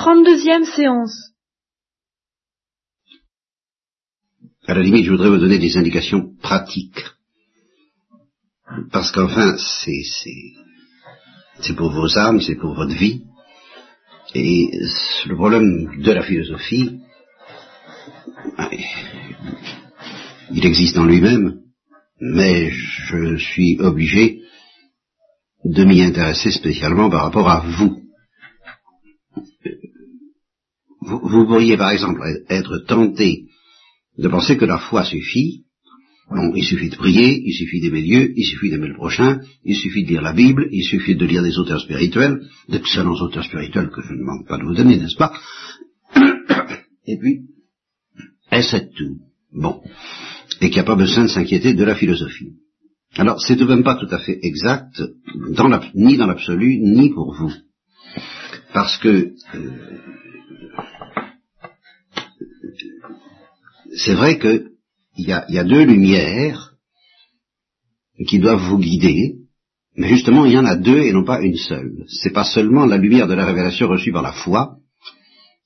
32e séance. À la limite, je voudrais vous donner des indications pratiques. Parce qu'enfin, c'est pour vos âmes, c'est pour votre vie. Et le problème de la philosophie, il existe en lui-même, mais je suis obligé de m'y intéresser spécialement par rapport à vous. Vous pourriez par exemple être tenté de penser que la foi suffit. Bon, il suffit de prier, il suffit d'aimer Dieu, il suffit d'aimer le prochain, il suffit de lire la Bible, il suffit de lire des auteurs spirituels, d'excellents auteurs spirituels que je ne manque pas de vous donner, n'est-ce pas? Et puis, c'est tout. Bon. Et qu'il n'y a pas besoin de s'inquiéter de la philosophie. Alors, c'est tout de même pas tout à fait exact, ni dans l'absolu, ni pour vous. Parce que c'est vrai que il y a deux lumières qui doivent vous guider, mais justement il y en a deux et non pas une seule. C'est pas seulement la lumière de la révélation reçue par la foi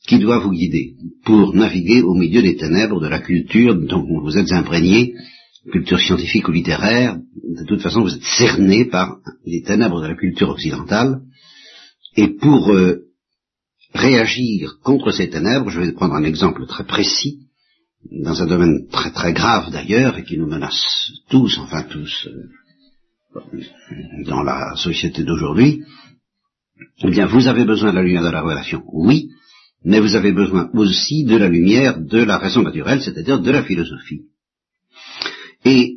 qui doit vous guider pour naviguer au milieu des ténèbres de la culture dont vous êtes imprégné, culture scientifique ou littéraire. De toute façon, vous êtes cerné par les ténèbres de la culture occidentale. Et pour réagir contre ces ténèbres, je vais prendre un exemple très précis, dans un domaine très très grave d'ailleurs, et qui nous menace tous, enfin tous, dans la société d'aujourd'hui. Eh bien, vous avez besoin de la lumière de la révélation, oui, mais vous avez besoin aussi de la lumière de la raison naturelle, c'est-à-dire de la philosophie. Et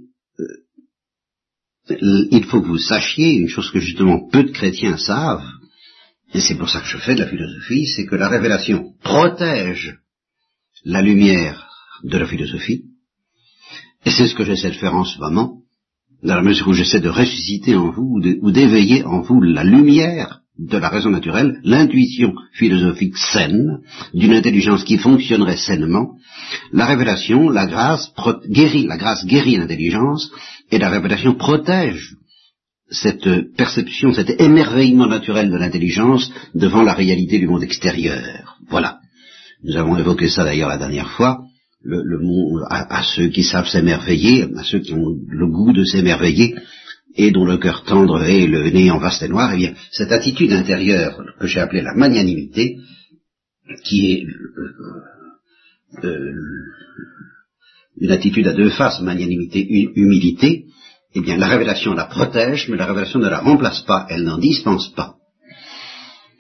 il faut que vous sachiez, une chose que justement peu de chrétiens savent, et c'est pour ça que je fais de la philosophie, c'est que la révélation protège la lumière de la philosophie, et c'est ce que j'essaie de faire en ce moment, dans la mesure où j'essaie de ressusciter en vous, ou d'éveiller en vous la lumière de la raison naturelle, l'intuition philosophique saine, d'une intelligence qui fonctionnerait sainement. La révélation, la grâce guérit l'intelligence, et la révélation protège cette perception, cet émerveillement naturel de l'intelligence devant la réalité du monde extérieur. Voilà. Nous avons évoqué ça d'ailleurs la dernière fois, le monde à ceux qui savent s'émerveiller, à ceux qui ont le goût de s'émerveiller, et dont le cœur tendre et le nez en vaste et noir. Eh bien, cette attitude intérieure que j'ai appelée la magnanimité, qui est une attitude à deux faces, magnanimité, humilité, eh bien, la révélation la protège, mais la révélation ne la remplace pas, elle n'en dispense pas.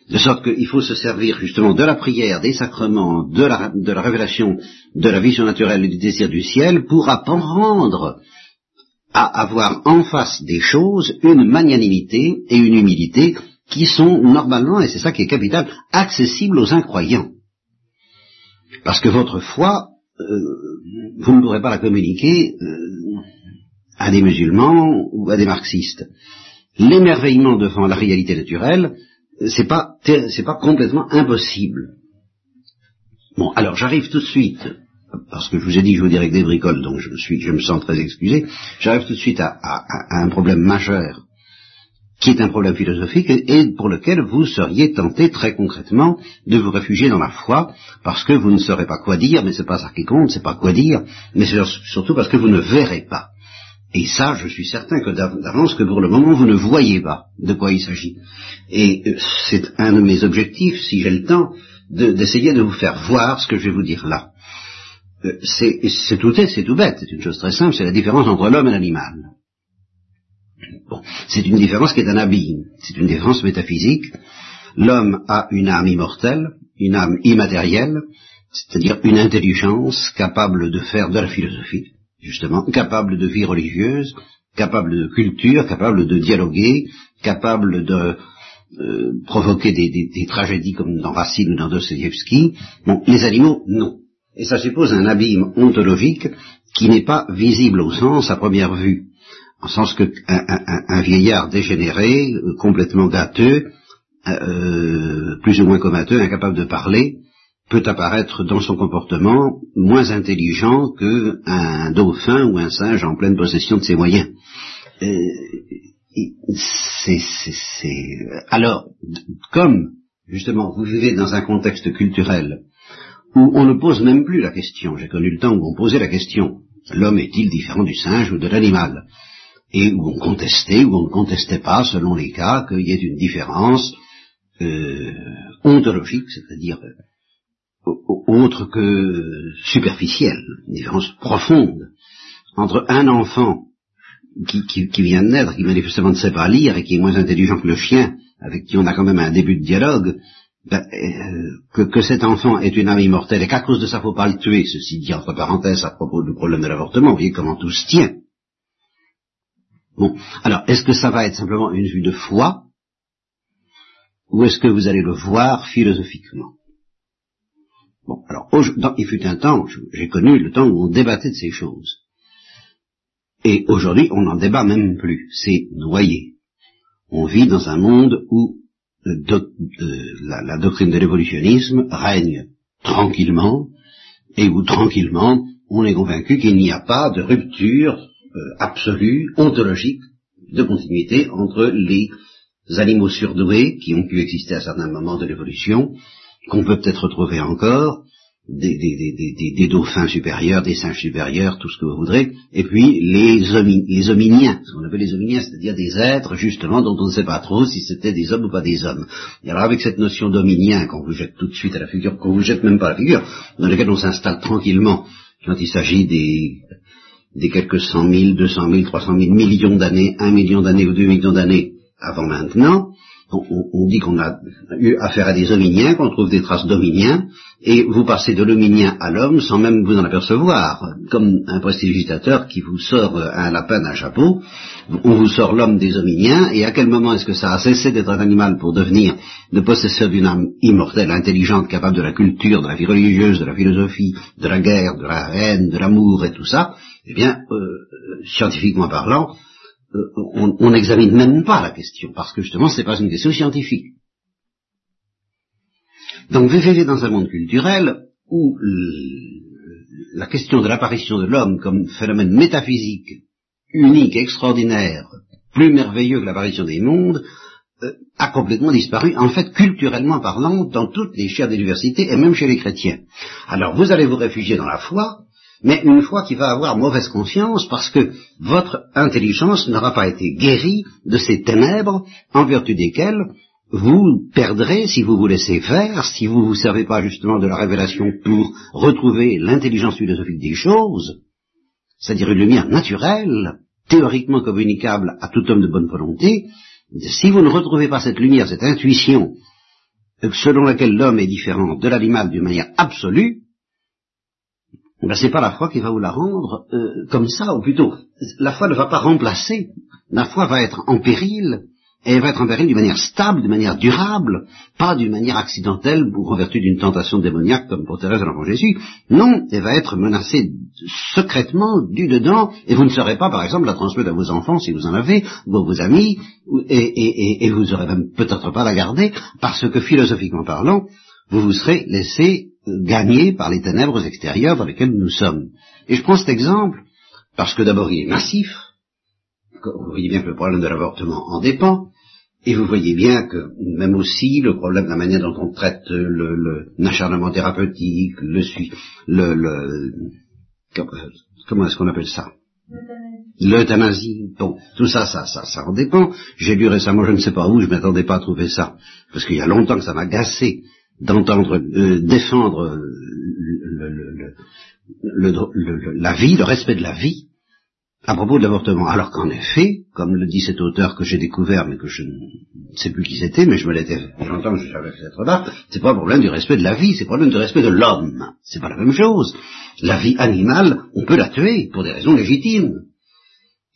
De sorte qu'il faut se servir justement de la prière, des sacrements, de la révélation, de la vision naturelle et du désir du ciel pour apprendre à avoir en face des choses une magnanimité et une humilité qui sont normalement, et c'est ça qui est capital, accessibles aux incroyants. Parce que votre foi, vous ne pourrez pas la communiquer à des musulmans ou à des marxistes. L'émerveillement devant la réalité naturelle, c'est pas complètement impossible. Bon, alors j'arrive tout de suite, parce que je vous ai dit que je vous dirais que des bricoles, donc je me sens très excusé, j'arrive tout de suite à un problème majeur, qui est un problème philosophique, et pour lequel vous seriez tenté très concrètement de vous réfugier dans la foi, parce que vous ne saurez pas quoi dire, mais c'est pas ça qui compte, c'est pas quoi dire, mais c'est surtout parce que vous ne verrez pas. Et ça, je suis certain que d'avance que pour le moment, vous ne voyez pas de quoi il s'agit. Et c'est un de mes objectifs, si j'ai le temps, d'essayer de vous faire voir ce que je vais vous dire là. C'est tout bête, c'est une chose très simple, c'est la différence entre l'homme et l'animal. Bon, c'est une différence qui est un abîme, c'est une différence métaphysique. L'homme a une âme immortelle, une âme immatérielle, c'est-à-dire une intelligence capable de faire de la philosophie. Justement, capable de vie religieuse, capable de culture, capable de dialoguer, capable de provoquer des tragédies comme dans Racine ou dans Dostoevsky. Bon, les animaux, non. Et ça suppose un abîme ontologique qui n'est pas visible au sens à première vue. En sens que un vieillard dégénéré, complètement gâteux, plus ou moins comateux, incapable de parler, peut apparaître dans son comportement moins intelligent qu'un dauphin ou un singe en pleine possession de ses moyens. Alors, comme Justement, vous vivez dans un contexte culturel où on ne pose même plus la question. J'ai connu le temps où on posait la question. L'homme est-il différent du singe ou de l'animal ? Et où on contestait, où on ne contestait pas, selon les cas, qu'il y ait une différence ontologique, c'est-à-dire autre que superficielle, une différence profonde entre un enfant qui vient de naître, qui manifestement ne sait pas lire et qui est moins intelligent que le chien, avec qui on a quand même un début de dialogue, que cet enfant est une âme immortelle et qu'à cause de ça, il ne faut pas le tuer, ceci dit entre parenthèses à propos du problème de l'avortement, vous voyez comment tout se tient. Bon, alors, est-ce que ça va être simplement une vue de foi, ou est-ce que vous allez le voir philosophiquement ? Bon, alors, il fut un temps, j'ai connu le temps où on débattait de ces choses. Et aujourd'hui, on n'en débat même plus, c'est noyé. On vit dans un monde où la doctrine de l'évolutionnisme règne tranquillement, et où tranquillement, on est convaincu qu'il n'y a pas de rupture absolue, ontologique, de continuité entre les animaux surdoués qui ont pu exister à certains moments de l'évolution, qu'on peut peut-être retrouver encore, des dauphins supérieurs, des singes supérieurs, tout ce que vous voudrez, et puis les hominiens, ce qu'on appelle les hominiens, c'est-à-dire des êtres, justement, dont on ne sait pas trop si c'était des hommes ou pas des hommes. Et alors avec cette notion d'hominien qu'on vous jette tout de suite à la figure, qu'on vous jette même pas à la figure, dans laquelle on s'installe tranquillement quand il s'agit des quelques 100 000, 200 000, 300 000 millions d'années, 1 million d'années ou 2 millions d'années avant maintenant, on dit qu'on a eu affaire à des hominiens, qu'on trouve des traces d'hominiens, et vous passez de l'hominien à l'homme sans même vous en apercevoir. Comme un prestigitateur qui vous sort un lapin d'un chapeau, on vous sort l'homme des hominiens, et à quel moment est-ce que ça a cessé d'être un animal pour devenir le possesseur d'une âme immortelle, intelligente, capable de la culture, de la vie religieuse, de la philosophie, de la guerre, de la haine, de l'amour et tout ça ? Eh bien, scientifiquement parlant, on n'examine même pas la question, parce que justement, ce n'est pas une question scientifique. Donc, vous vivez dans un monde culturel où la question de l'apparition de l'homme comme phénomène métaphysique, unique, extraordinaire, plus merveilleux que l'apparition des mondes, a complètement disparu, en fait, culturellement parlant, dans toutes les chaires des universités, et même chez les chrétiens. Alors, vous allez vous réfugier dans la foi, mais une foi qui va avoir mauvaise conscience parce que votre intelligence n'aura pas été guérie de ces ténèbres en vertu desquelles vous perdrez si vous vous laissez faire, si vous ne vous servez pas justement de la révélation pour retrouver l'intelligence philosophique des choses, c'est-à-dire une lumière naturelle, théoriquement communicable à tout homme de bonne volonté. Si vous ne retrouvez pas cette lumière, cette intuition, selon laquelle l'homme est différent de l'animal d'une manière absolue, ben, c'est pas la foi qui va vous la rendre comme ça, ou plutôt, la foi ne va pas remplacer, la foi va être en péril, et elle va être en péril d'une manière stable, d'une manière durable, pas d'une manière accidentelle, ou en vertu d'une tentation démoniaque, comme pour Thérèse de l'Enfant Jésus, non, elle va être menacée secrètement, du dedans, et vous ne saurez pas, par exemple, la transmettre à vos enfants, si vous en avez, ou à vos amis, et vous n'aurez même peut-être pas la garder, parce que philosophiquement parlant, vous vous serez laissé gagné par les ténèbres extérieures dans lesquelles nous sommes. Et je prends cet exemple parce que d'abord il est massif, vous voyez bien que le problème de l'avortement en dépend, et vous voyez bien que même aussi le problème de la manière dont on traite l'acharnement thérapeutique, comment est-ce qu'on appelle ça ? L'euthanasie, bon, tout ça en dépend. J'ai lu récemment, je ne sais pas où, je ne m'attendais pas à trouver ça, parce qu'il y a longtemps que ça m'a gassé d'entendre défendre la vie, le respect de la vie, à propos de l'avortement. Alors qu'en effet, comme le dit cet auteur que j'ai découvert, mais que je ne sais plus qui c'était, mais je me l'étais fait longtemps que je savais cette remarque, c'est pas le problème du respect de la vie, c'est le problème du respect de l'homme. C'est pas la même chose. La vie animale, on peut la tuer pour des raisons légitimes.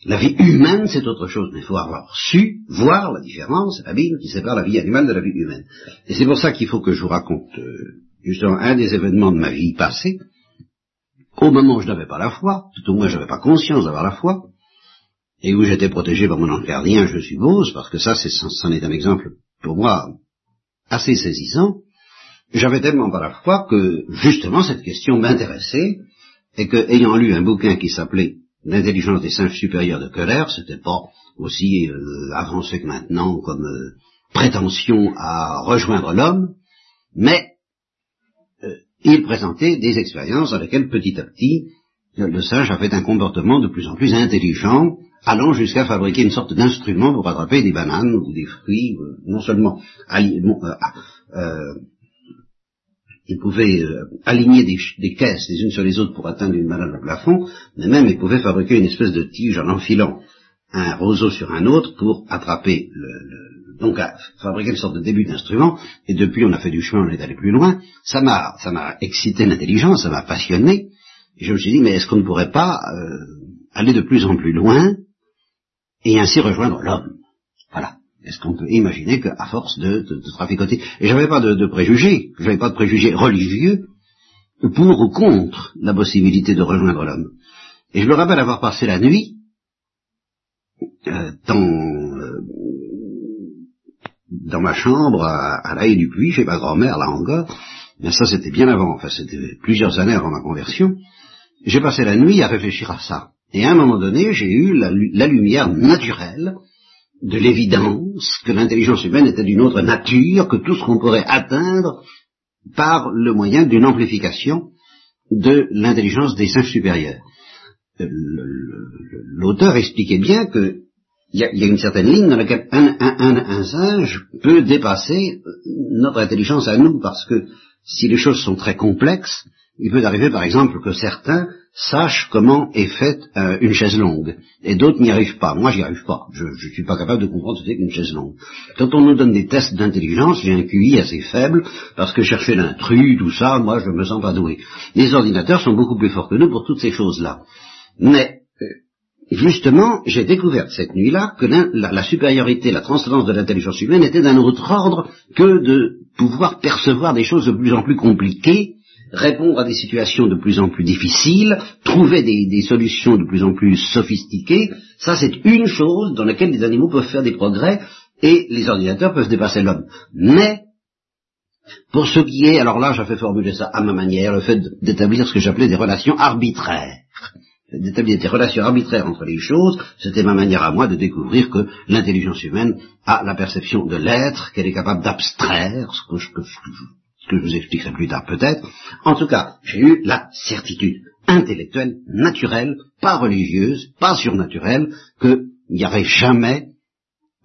La vie humaine, c'est autre chose, mais il faut avoir su voir la différence, l'abîme qui sépare la vie animale de la vie humaine. Et c'est pour ça qu'il faut que je vous raconte justement un des événements de ma vie passée, au moment où je n'avais pas la foi, tout au moins je n'avais pas conscience d'avoir la foi, et où j'étais protégé par mon ange gardien, je suppose, parce que ça, c'en est un exemple pour moi assez saisissant. J'avais tellement pas la foi que justement cette question m'intéressait, et que, ayant lu un bouquin qui s'appelait L'intelligence des singes supérieurs de Köhler, c'était pas aussi avancé que maintenant comme prétention à rejoindre l'homme, mais il présentait des expériences dans lesquelles, petit à petit, le singe avait un comportement de plus en plus intelligent, allant jusqu'à fabriquer une sorte d'instrument pour attraper des bananes ou des fruits, non seulement il pouvait aligner des caisses les unes sur les autres pour atteindre une banane au plafond, mais même il pouvait fabriquer une espèce de tige en enfilant un roseau sur un autre pour attraper donc à fabriquer une sorte de début d'instrument, et depuis on a fait du chemin, on est allé plus loin. Ça m'a excité l'intelligence, ça m'a passionné, et je me suis dit, mais est-ce qu'on ne pourrait pas aller de plus en plus loin et ainsi rejoindre l'homme? Voilà. Est-ce qu'on peut imaginer qu'à force de traficoter, et j'avais pas de préjugés, j'avais pas de préjugés religieux pour ou contre la possibilité de rejoindre l'homme. Et je me rappelle avoir passé la nuit dans ma chambre à l'Haye du Puy, chez ma grand-mère, là encore, mais ça c'était bien avant, enfin c'était plusieurs années avant ma conversion. J'ai passé la nuit à réfléchir à ça. Et à un moment donné, j'ai eu la lumière naturelle de l'évidence que l'intelligence humaine était d'une autre nature que tout ce qu'on pourrait atteindre par le moyen d'une amplification de l'intelligence des singes supérieurs. L'auteur expliquait bien que il y a une certaine ligne dans laquelle un singe peut dépasser notre intelligence à nous, parce que si les choses sont très complexes, il peut arriver par exemple que certains sachent comment est faite une chaise longue, et d'autres n'y arrivent pas. Moi, j'y arrive pas. Je ne suis pas capable de comprendre ce qu'est qu'une chaise longue. Quand on nous donne des tests d'intelligence, j'ai un QI assez faible, parce que chercher l'intrus, tout ça, moi, je ne me sens pas doué. Les ordinateurs sont beaucoup plus forts que nous pour toutes ces choses-là. Mais, justement, j'ai découvert cette nuit-là que la supériorité, la transcendance de l'intelligence humaine était d'un autre ordre que de pouvoir percevoir des choses de plus en plus compliquées, répondre à des situations de plus en plus difficiles, trouver des solutions de plus en plus sophistiquées. Ça, c'est une chose dans laquelle les animaux peuvent faire des progrès et les ordinateurs peuvent dépasser l'homme. Mais, pour ce qui est, alors là, j'avais formulé ça à ma manière, le fait d'établir ce que j'appelais des relations arbitraires. D'établir des relations arbitraires entre les choses, c'était ma manière à moi de découvrir que l'intelligence humaine a la perception de l'être, qu'elle est capable d'abstraire, ce que je vous expliquerai plus tard peut-être. En tout cas, j'ai eu la certitude intellectuelle, naturelle, pas religieuse, pas surnaturelle, qu'il n'y aurait jamais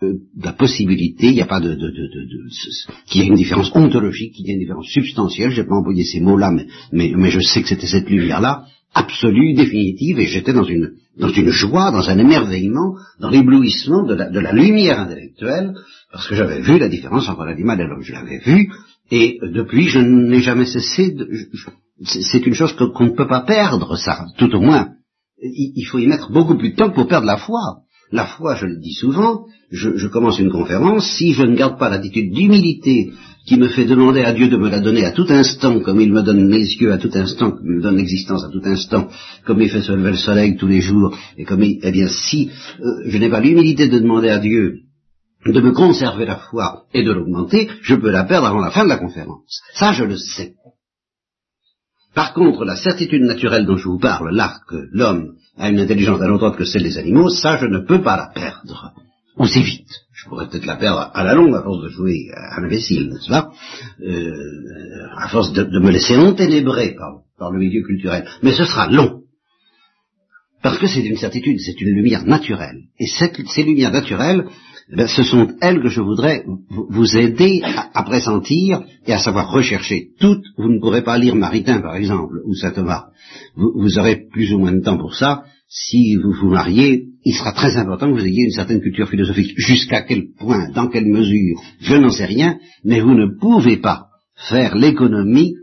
de la possibilité, il n'y a pas qu'il y a une différence ontologique, qu'il y a une différence substantielle, je n'ai pas employé ces mots-là, mais je sais que c'était cette lumière-là, absolue, définitive, et j'étais dans une joie, dans un émerveillement, dans l'éblouissement de la lumière intellectuelle, parce que j'avais vu la différence entre l'animal et l'homme, je l'avais vu, et depuis je n'ai jamais cessé c'est une chose qu'on ne peut pas perdre, ça, tout au moins. Il faut y mettre beaucoup plus de temps pour perdre la foi. La foi, je le dis souvent, je commence une conférence, si je ne garde pas l'attitude d'humilité qui me fait demander à Dieu de me la donner à tout instant, comme il me donne les yeux à tout instant, comme il me donne l'existence à tout instant, comme il fait se lever le soleil tous les jours, et comme je n'ai pas l'humilité de demander à Dieu de me conserver la foi et de l'augmenter, je peux la perdre avant la fin de la conférence. Ça, je le sais. Par contre, la certitude naturelle dont je vous parle, là, que l'homme a une intelligence d'un autre ordre que celle des animaux, ça, je ne peux pas la perdre. Aussi vite. Je pourrais peut-être la perdre à la longue, à force de jouer à l'imbécile, n'est-ce pas, à force de me laisser enténébrer par le milieu culturel. Mais ce sera long. Parce que c'est une certitude, c'est une lumière naturelle. Et ces lumières naturelles, ce sont elles que je voudrais vous aider à pressentir et à savoir rechercher. Toutes, vous ne pourrez pas lire Maritain, par exemple, ou Saint-Thomas. Vous aurez plus ou moins de temps pour ça. Si vous vous mariez, il sera très important que vous ayez une certaine culture philosophique. Jusqu'à quel point, dans quelle mesure, je n'en sais rien, mais vous ne pouvez pas faire l'économie,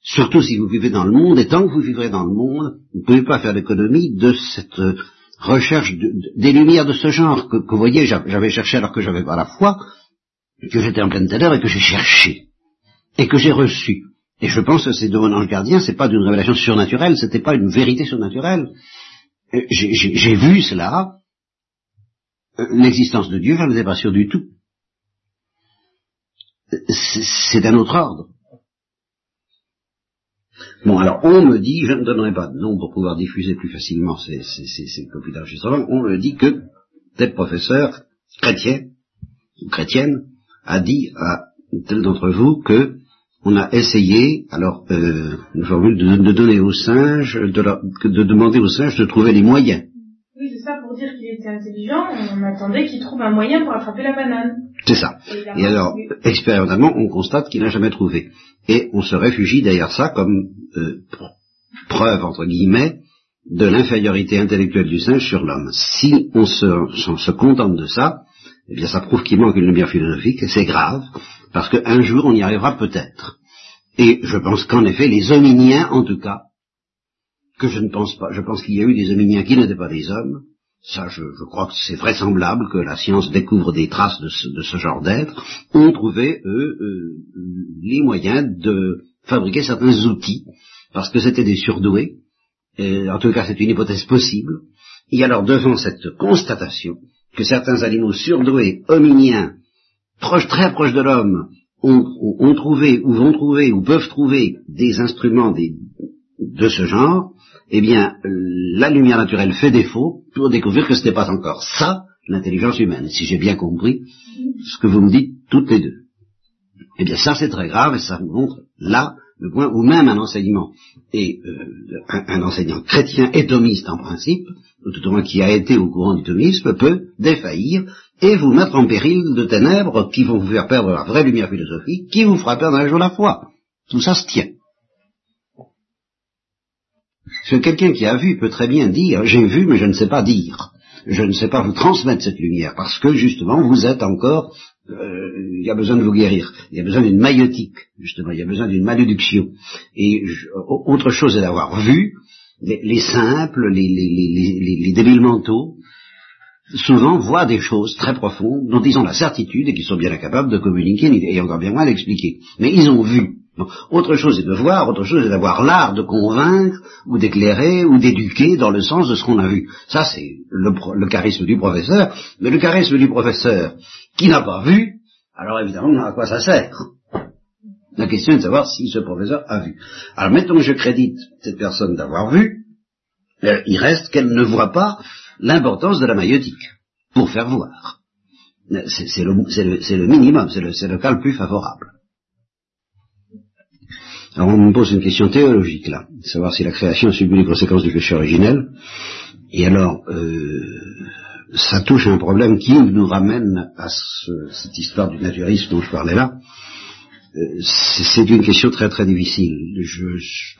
surtout si vous vivez dans le monde, et tant que vous vivrez dans le monde, vous ne pouvez pas faire l'économie de cette recherche des lumières de ce genre, que vous voyez, j'avais cherché alors que j'avais pas la foi, que j'étais en pleine terreur et que j'ai cherché, et que j'ai reçu. Et je pense que c'est de mon ange gardien, c'est pas d'une révélation surnaturelle, c'était pas une vérité surnaturelle. J'ai vu cela, l'existence de Dieu, je ne l'étais pas sûr du tout. C'est d'un autre ordre. Bon, alors on me dit, je ne donnerai pas de nom pour pouvoir diffuser plus facilement ces copies d'enregistrement, on me dit que tel professeur chrétien chrétienne a dit à tel d'entre vous que on a essayé, alors une formule de donner aux singes, de demander aux singes de trouver les moyens. Oui, c'est ça, pour dire qu'il était intelligent, on attendait qu'il trouve un moyen pour attraper la banane. C'est ça. Et alors, expérimentalement, on constate qu'il n'a jamais trouvé. Et on se réfugie derrière ça comme preuve, entre guillemets, de l'infériorité intellectuelle du singe sur l'homme. Si on se contente de ça, eh bien ça prouve qu'il manque une lumière philosophique, et c'est grave, parce qu'un jour on y arrivera peut-être. Et je pense qu'en effet, les hominiens, en tout cas, que je ne pense pas, je pense qu'il y a eu des hominiens qui n'étaient pas des hommes, ça je crois que c'est vraisemblable que la science découvre des traces de ce genre d'êtres, ont trouvé, eux, les moyens de fabriquer certains outils, parce que c'était des surdoués, et en tout cas c'est une hypothèse possible, et alors devant cette constatation que certains animaux surdoués, hominiens, très proches de l'homme, ont trouvé, ou vont trouver, ou peuvent trouver des instruments de ce genre, eh bien, la lumière naturelle fait défaut pour découvrir que ce n'est pas encore ça, l'intelligence humaine, si j'ai bien compris ce que vous me dites toutes les deux. Eh bien, ça c'est très grave, et ça nous montre là le point où même un enseignement, et un enseignant chrétien et thomiste en principe, ou tout au moins qui a été au courant du thomisme, peut défaillir et vous mettre en péril de ténèbres qui vont vous faire perdre la vraie lumière philosophique, qui vous fera perdre un jour la foi. Tout ça se tient. Parce que quelqu'un qui a vu peut très bien dire, j'ai vu mais je ne sais pas dire, je ne sais pas vous transmettre cette lumière, parce que justement vous êtes encore... il y a besoin de vous guérir, il y a besoin d'une maïotique, justement, il y a besoin d'une maléduction. Et autre chose est d'avoir vu, les simples, les débiles mentaux, souvent voient des choses très profondes dont ils ont la certitude et qu'ils sont bien incapables de communiquer et encore bien moins d'expliquer. Mais ils ont vu. Donc, autre chose est de voir, autre chose est d'avoir l'art de convaincre ou d'éclairer ou d'éduquer dans le sens de ce qu'on a vu. Ça c'est le charisme du professeur, mais le charisme du professeur qui n'a pas vu, alors évidemment à quoi ça sert? La question est de savoir si ce professeur a vu. Alors mettons que je crédite cette personne d'avoir vu, il reste qu'elle ne voit pas l'importance de la maïotique pour faire voir. C'est le minimum, c'est le cas le plus favorable. Alors on me pose une question théologique là, savoir si la création subit les conséquences du péché originel, et alors ça touche à un problème qui nous ramène à cette histoire du naturisme dont je parlais là. C'est une question très très difficile,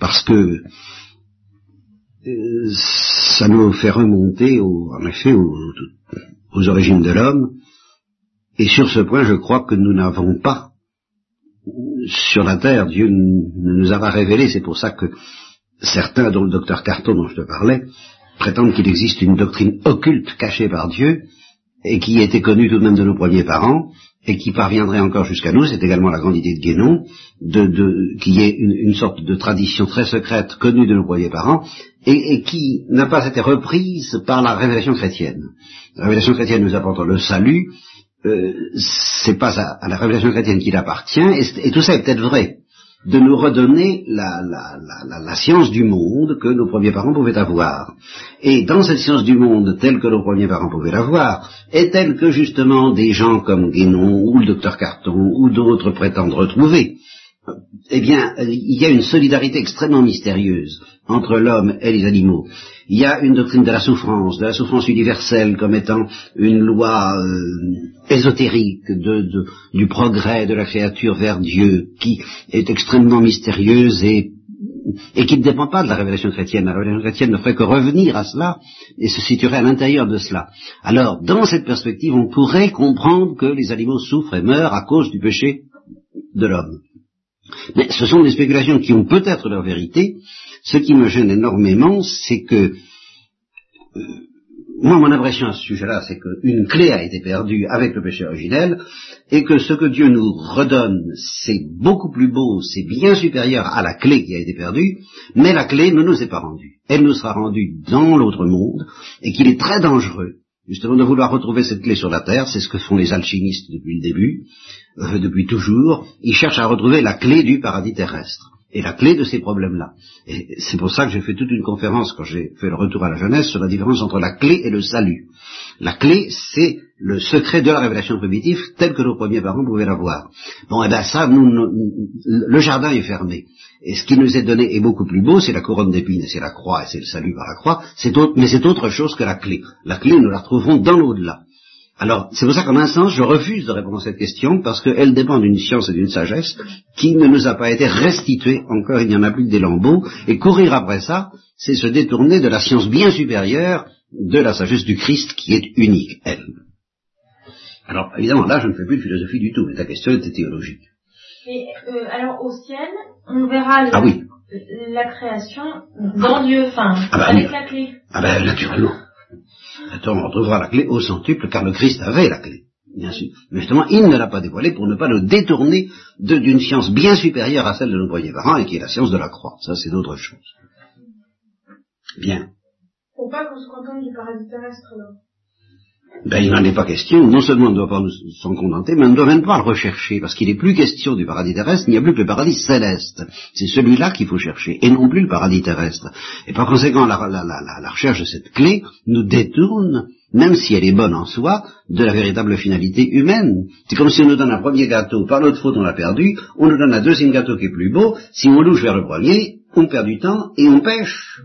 parce que ça nous fait remonter en effet aux origines de l'homme, et sur ce point je crois que nous n'avons pas sur la terre, Dieu ne nous a pas révélé, c'est pour ça que certains, dont le docteur Carton dont je te parlais, prétendent qu'il existe une doctrine occulte cachée par Dieu, et qui était connue tout de même de nos premiers parents, et qui parviendrait encore jusqu'à nous, c'est également la grande idée de Guénon, qui est une sorte de tradition très secrète connue de nos premiers parents, et qui n'a pas été reprise par la révélation chrétienne. La révélation chrétienne nous apporte le salut, c'est pas à la révélation chrétienne qu'il appartient, et tout ça est peut-être vrai, de nous redonner la science du monde que nos premiers parents pouvaient avoir. Et dans cette science du monde, telle que nos premiers parents pouvaient l'avoir, et telle que justement des gens comme Guénon, ou le docteur Carton, ou d'autres prétendent retrouver, eh bien, il y a une solidarité extrêmement mystérieuse entre l'homme et les animaux. Il y a une doctrine de la souffrance universelle comme étant une loi ésotérique du progrès de la créature vers Dieu, qui est extrêmement mystérieuse et qui ne dépend pas de la révélation chrétienne. La révélation chrétienne ne ferait que revenir à cela et se situerait à l'intérieur de cela. Alors, dans cette perspective, on pourrait comprendre que les animaux souffrent et meurent à cause du péché de l'homme. Mais ce sont des spéculations qui ont peut-être leur vérité. Ce qui me gêne énormément, c'est que moi, mon impression à ce sujet-là, c'est qu'une clé a été perdue avec le péché originel, et que ce que Dieu nous redonne, c'est beaucoup plus beau, c'est bien supérieur à la clé qui a été perdue, mais la clé ne nous est pas rendue. Elle nous sera rendue dans l'autre monde, et qu'il est très dangereux, justement, de vouloir retrouver cette clé sur la terre. C'est ce que font les alchimistes depuis le début, depuis toujours. Ils cherchent à retrouver la clé du paradis terrestre. est la clé de ces problèmes-là. Et c'est pour ça que j'ai fait toute une conférence, quand j'ai fait le retour à la jeunesse, sur la différence entre la clé et le salut. La clé, c'est le secret de la révélation primitive, tel que nos premiers parents pouvaient l'avoir. Bon, et bien ça, le jardin est fermé. Et ce qui nous est donné est beaucoup plus beau, c'est la couronne d'épines, c'est la croix, et c'est le salut par la croix, mais c'est autre chose que la clé. La clé, nous la retrouverons dans l'au-delà. Alors, c'est pour ça qu'en un sens, je refuse de répondre à cette question, parce qu'elle dépend d'une science et d'une sagesse qui ne nous a pas été restituée encore, il n'y en a plus que des lambeaux, et courir après ça, c'est se détourner de la science bien supérieure de la sagesse du Christ qui est unique, elle. Alors, évidemment, là, je ne fais plus de philosophie du tout, mais ta question était théologique. Et alors, au ciel, on verra la création dans Dieu, avec la clé. Ah ben, naturellement. Attends, on retrouvera la clé au centuple, car le Christ avait la clé, bien sûr. Mais justement, il ne l'a pas dévoilée pour ne pas le détourner d'une science bien supérieure à celle de nos premiers parents, et qui est la science de la croix. Ça, c'est d'autres choses. Bien. Faut pas qu'on se contente du paradis terrestre, là. Ben, il n'en est pas question. Non seulement on ne doit pas s'en contenter, mais on ne doit même pas le rechercher, parce qu'il n'est plus question du paradis terrestre, il n'y a plus que le paradis céleste. C'est celui-là qu'il faut chercher, et non plus le paradis terrestre. Et par conséquent, la recherche de cette clé nous détourne, même si elle est bonne en soi, de la véritable finalité humaine. C'est comme si on nous donne un premier gâteau, par notre faute on l'a perdu, on nous donne un deuxième gâteau qui est plus beau, si on louche vers le premier, on perd du temps et on pêche.